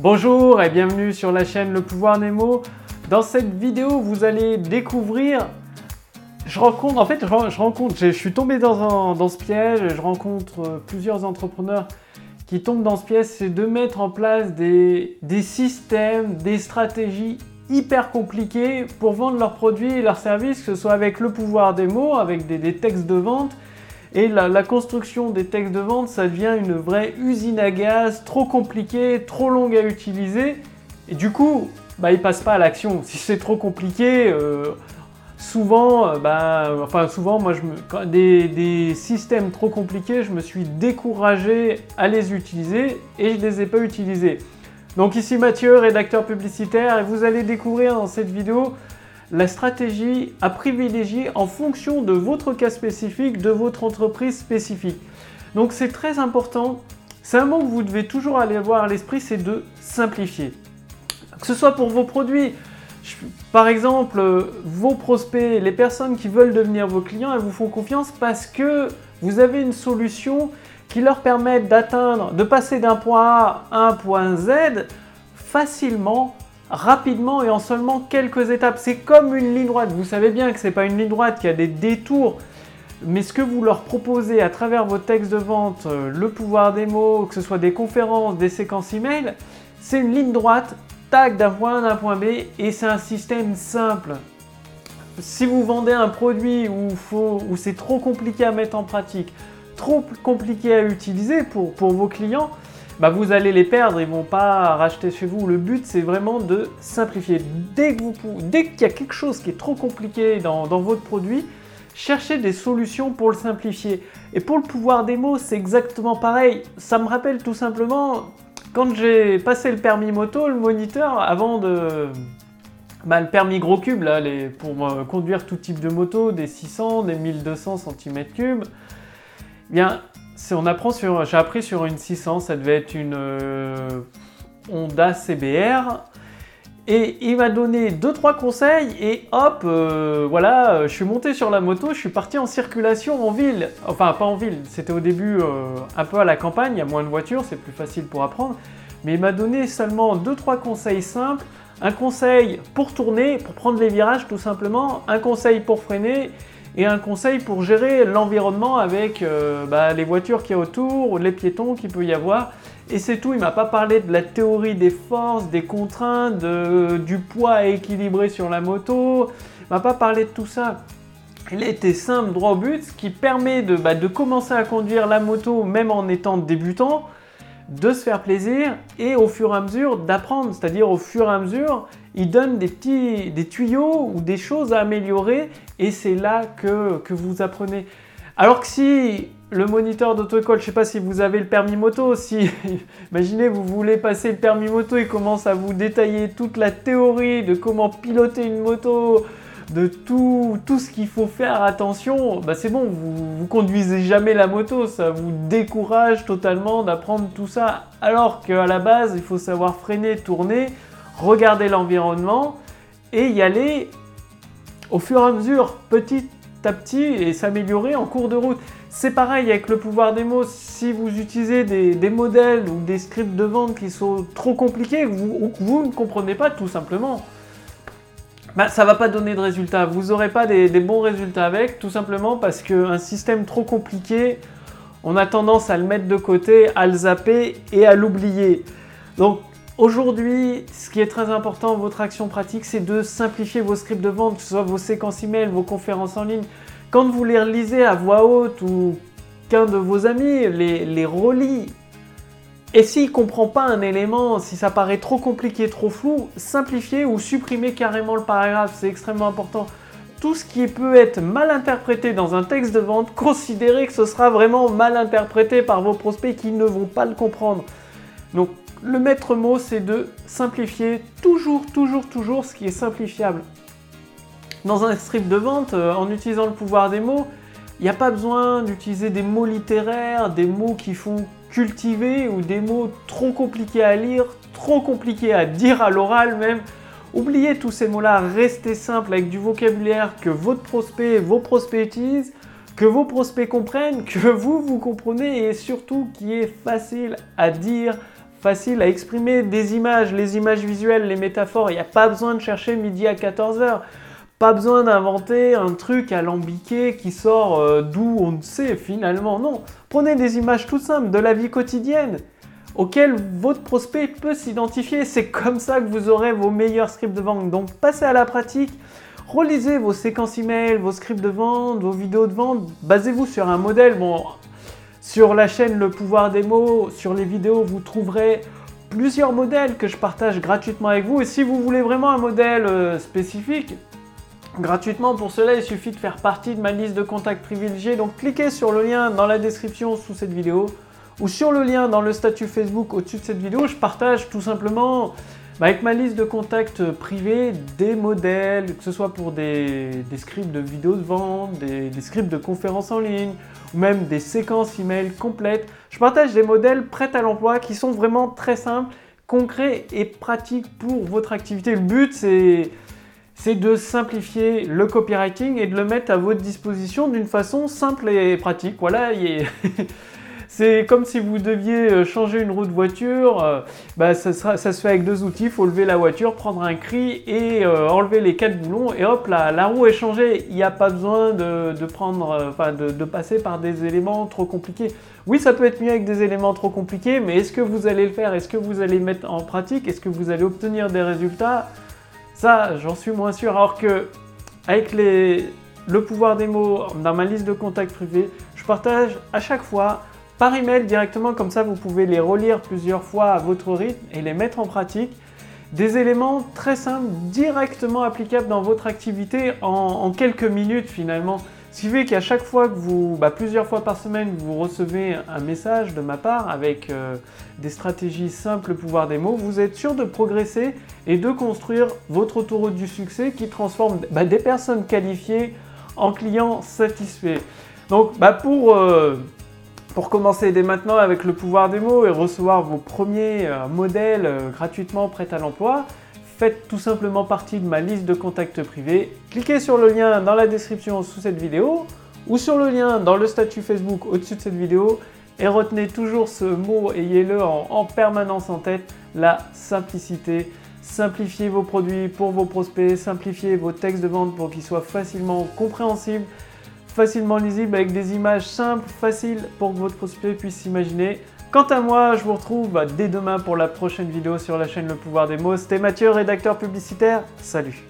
Bonjour et bienvenue sur la chaîne Le Pouvoir des mots. Dans cette vidéo, vous allez découvrir... Je suis tombé dans ce piège, je rencontre plusieurs entrepreneurs qui tombent dans ce piège, c'est de mettre en place des systèmes, des stratégies hyper compliquées pour vendre leurs produits et leurs services, que ce soit avec le pouvoir des mots, avec des textes de vente. Et la construction des textes de vente, ça devient une vraie usine à gaz, trop compliquée, trop longue à utiliser. Et du coup, ils passent pas à l'action. Si c'est trop compliqué, des systèmes trop compliqués, je me suis découragé à les utiliser et je les ai pas utilisés. Donc ici Mathieu, rédacteur publicitaire, et vous allez découvrir dans cette vidéo la stratégie à privilégier en fonction de votre cas spécifique, de votre entreprise spécifique. Donc c'est très important, c'est un mot que vous devez toujours aller avoir à l'esprit, c'est de simplifier. Que ce soit pour vos produits, par exemple vos prospects, les personnes qui veulent devenir vos clients, elles vous font confiance parce que vous avez une solution qui leur permet de passer d'un point A à un point Z facilement, rapidement et en seulement quelques étapes. C'est comme une ligne droite, vous savez bien que ce n'est pas une ligne droite, qu'il y a des détours, mais ce que vous leur proposez à travers vos textes de vente, le pouvoir des mots, que ce soit des conférences, des séquences email, c'est une ligne droite, tac, d'un point A à un point B, et c'est un système simple. Si vous vendez un produit où c'est trop compliqué à mettre en pratique, trop compliqué à utiliser pour vos clients, vous allez les perdre, ils ne vont pas racheter chez vous. Le but, c'est vraiment de simplifier. Dès qu'il y a quelque chose qui est trop compliqué dans votre produit, cherchez des solutions pour le simplifier. Et pour le pouvoir des mots, c'est exactement pareil. Ça me rappelle tout simplement, quand j'ai passé le permis moto, le moniteur, avant de... le permis gros cube, pour conduire tout type de moto, des 600, des 1200 cm3, j'ai appris sur une 600, ça devait être une Honda CBR, et il m'a donné 2-3 conseils et hop, je suis monté sur la moto, je suis parti en circulation en ville, enfin pas en ville, c'était au début un peu à la campagne, il y a moins de voitures, c'est plus facile pour apprendre, mais il m'a donné seulement 2-3 conseils simples, un conseil pour tourner, pour prendre les virages tout simplement, un conseil pour freiner, et un conseil pour gérer l'environnement avec les voitures qu'il y a autour, les piétons qu'il peut y avoir. Et c'est tout, il ne m'a pas parlé de la théorie des forces, des contraintes, du poids à équilibrer sur la moto. Il ne m'a pas parlé de tout ça. Il était simple, droit au but, ce qui permet de commencer à conduire la moto même en étant débutant, de se faire plaisir et au fur et à mesure d'apprendre. C'est-à-dire au fur et à mesure, il donne des tuyaux ou des choses à améliorer et c'est là que vous apprenez. Alors que si le moniteur d'auto-école, je ne sais pas si vous avez le permis moto, si imaginez vous voulez passer le permis moto, il commence à vous détailler toute la théorie de comment piloter une moto, de tout ce qu'il faut faire attention, c'est bon, vous conduisez jamais la moto, ça vous décourage totalement d'apprendre tout ça. Alors qu'à la base, il faut savoir freiner, tourner, regarder l'environnement et y aller au fur et à mesure, petit à petit et s'améliorer en cours de route. C'est pareil avec le pouvoir des mots, si vous utilisez des modèles ou des scripts de vente qui sont trop compliqués, vous ne comprenez pas tout simplement. Ça ne va pas donner de résultats, vous n'aurez pas des bons résultats avec, tout simplement parce qu'un système trop compliqué, on a tendance à le mettre de côté, à le zapper et à l'oublier. Donc aujourd'hui, ce qui est très important, votre action pratique, c'est de simplifier vos scripts de vente, que ce soit vos séquences email, vos conférences en ligne. Quand vous les relisez à voix haute ou qu'un de vos amis les relit, et s'il ne comprend pas un élément, si ça paraît trop compliqué, trop flou, simplifiez ou supprimez carrément le paragraphe, c'est extrêmement important. Tout ce qui peut être mal interprété dans un texte de vente, considérez que ce sera vraiment mal interprété par vos prospects qui ne vont pas le comprendre. Donc le maître mot, c'est de simplifier toujours ce qui est simplifiable. Dans un script de vente, en utilisant le pouvoir des mots, il n'y a pas besoin d'utiliser des mots littéraires, des mots qui font cultiver ou des mots trop compliqués à lire, trop compliqués à dire à l'oral même. Oubliez tous ces mots-là, restez simple avec du vocabulaire que votre prospect et vos prospects utilisent, que vos prospects comprennent, que vous comprenez et surtout qui est facile à dire, facile à exprimer, des images, les images visuelles, les métaphores. Il n'y a pas besoin de chercher midi à 14h. Pas besoin d'inventer un truc alambiqué qui sort d'où on ne sait finalement, non. Prenez des images toutes simples de la vie quotidienne auxquelles votre prospect peut s'identifier. C'est comme ça que vous aurez vos meilleurs scripts de vente. Donc passez à la pratique, relisez vos séquences email, vos scripts de vente, vos vidéos de vente. Basez-vous sur un modèle. Bon, sur la chaîne Le Pouvoir des mots, sur les vidéos, vous trouverez plusieurs modèles que je partage gratuitement avec vous. Et si vous voulez vraiment un modèle spécifique, gratuitement, pour cela, il suffit de faire partie de ma liste de contacts privilégiés. Donc, cliquez sur le lien dans la description sous cette vidéo ou sur le lien dans le statut Facebook au-dessus de cette vidéo. Je partage tout simplement avec ma liste de contacts privés des modèles, que ce soit pour des scripts de vidéos de vente, des scripts de conférences en ligne ou même des séquences email complètes. Je partage des modèles prêts à l'emploi qui sont vraiment très simples, concrets et pratiques pour votre activité. Le but, c'est de simplifier le copywriting et de le mettre à votre disposition d'une façon simple et pratique. Voilà, c'est comme si vous deviez changer une roue de voiture, ça se fait avec deux outils. Il faut lever la voiture, prendre un cri et enlever les quatre boulons et hop, la roue est changée. Il n'y a pas besoin de passer par des éléments trop compliqués. Oui, ça peut être mieux avec des éléments trop compliqués, mais est-ce que vous allez le faire? Est-ce que vous allez le mettre en pratique? Est-ce que vous allez obtenir des résultats? Ça, j'en suis moins sûr, alors que avec le pouvoir des mots dans ma liste de contacts privés, je partage à chaque fois par email directement, comme ça vous pouvez les relire plusieurs fois à votre rythme et les mettre en pratique. Des éléments très simples, directement applicables dans votre activité en quelques minutes finalement. Ce qui fait qu'à chaque fois que plusieurs fois par semaine, vous recevez un message de ma part avec des stratégies simples, pouvoir des mots, vous êtes sûr de progresser et de construire votre autoroute du succès qui transforme des personnes qualifiées en clients satisfaits. Donc pour commencer dès maintenant avec le pouvoir des mots et recevoir vos premiers modèles gratuitement prêts à l'emploi, faites tout simplement partie de ma liste de contacts privés. Cliquez sur le lien dans la description sous cette vidéo ou sur le lien dans le statut Facebook au-dessus de cette vidéo et retenez toujours ce mot, ayez-le en permanence en tête, la simplicité. Simplifiez vos produits pour vos prospects, simplifiez vos textes de vente pour qu'ils soient facilement compréhensibles, facilement lisibles avec des images simples, faciles pour que votre prospect puisse s'imaginer. Quant à moi, je vous retrouve dès demain pour la prochaine vidéo sur la chaîne Le Pouvoir des mots. C'était Mathieu, rédacteur publicitaire. Salut!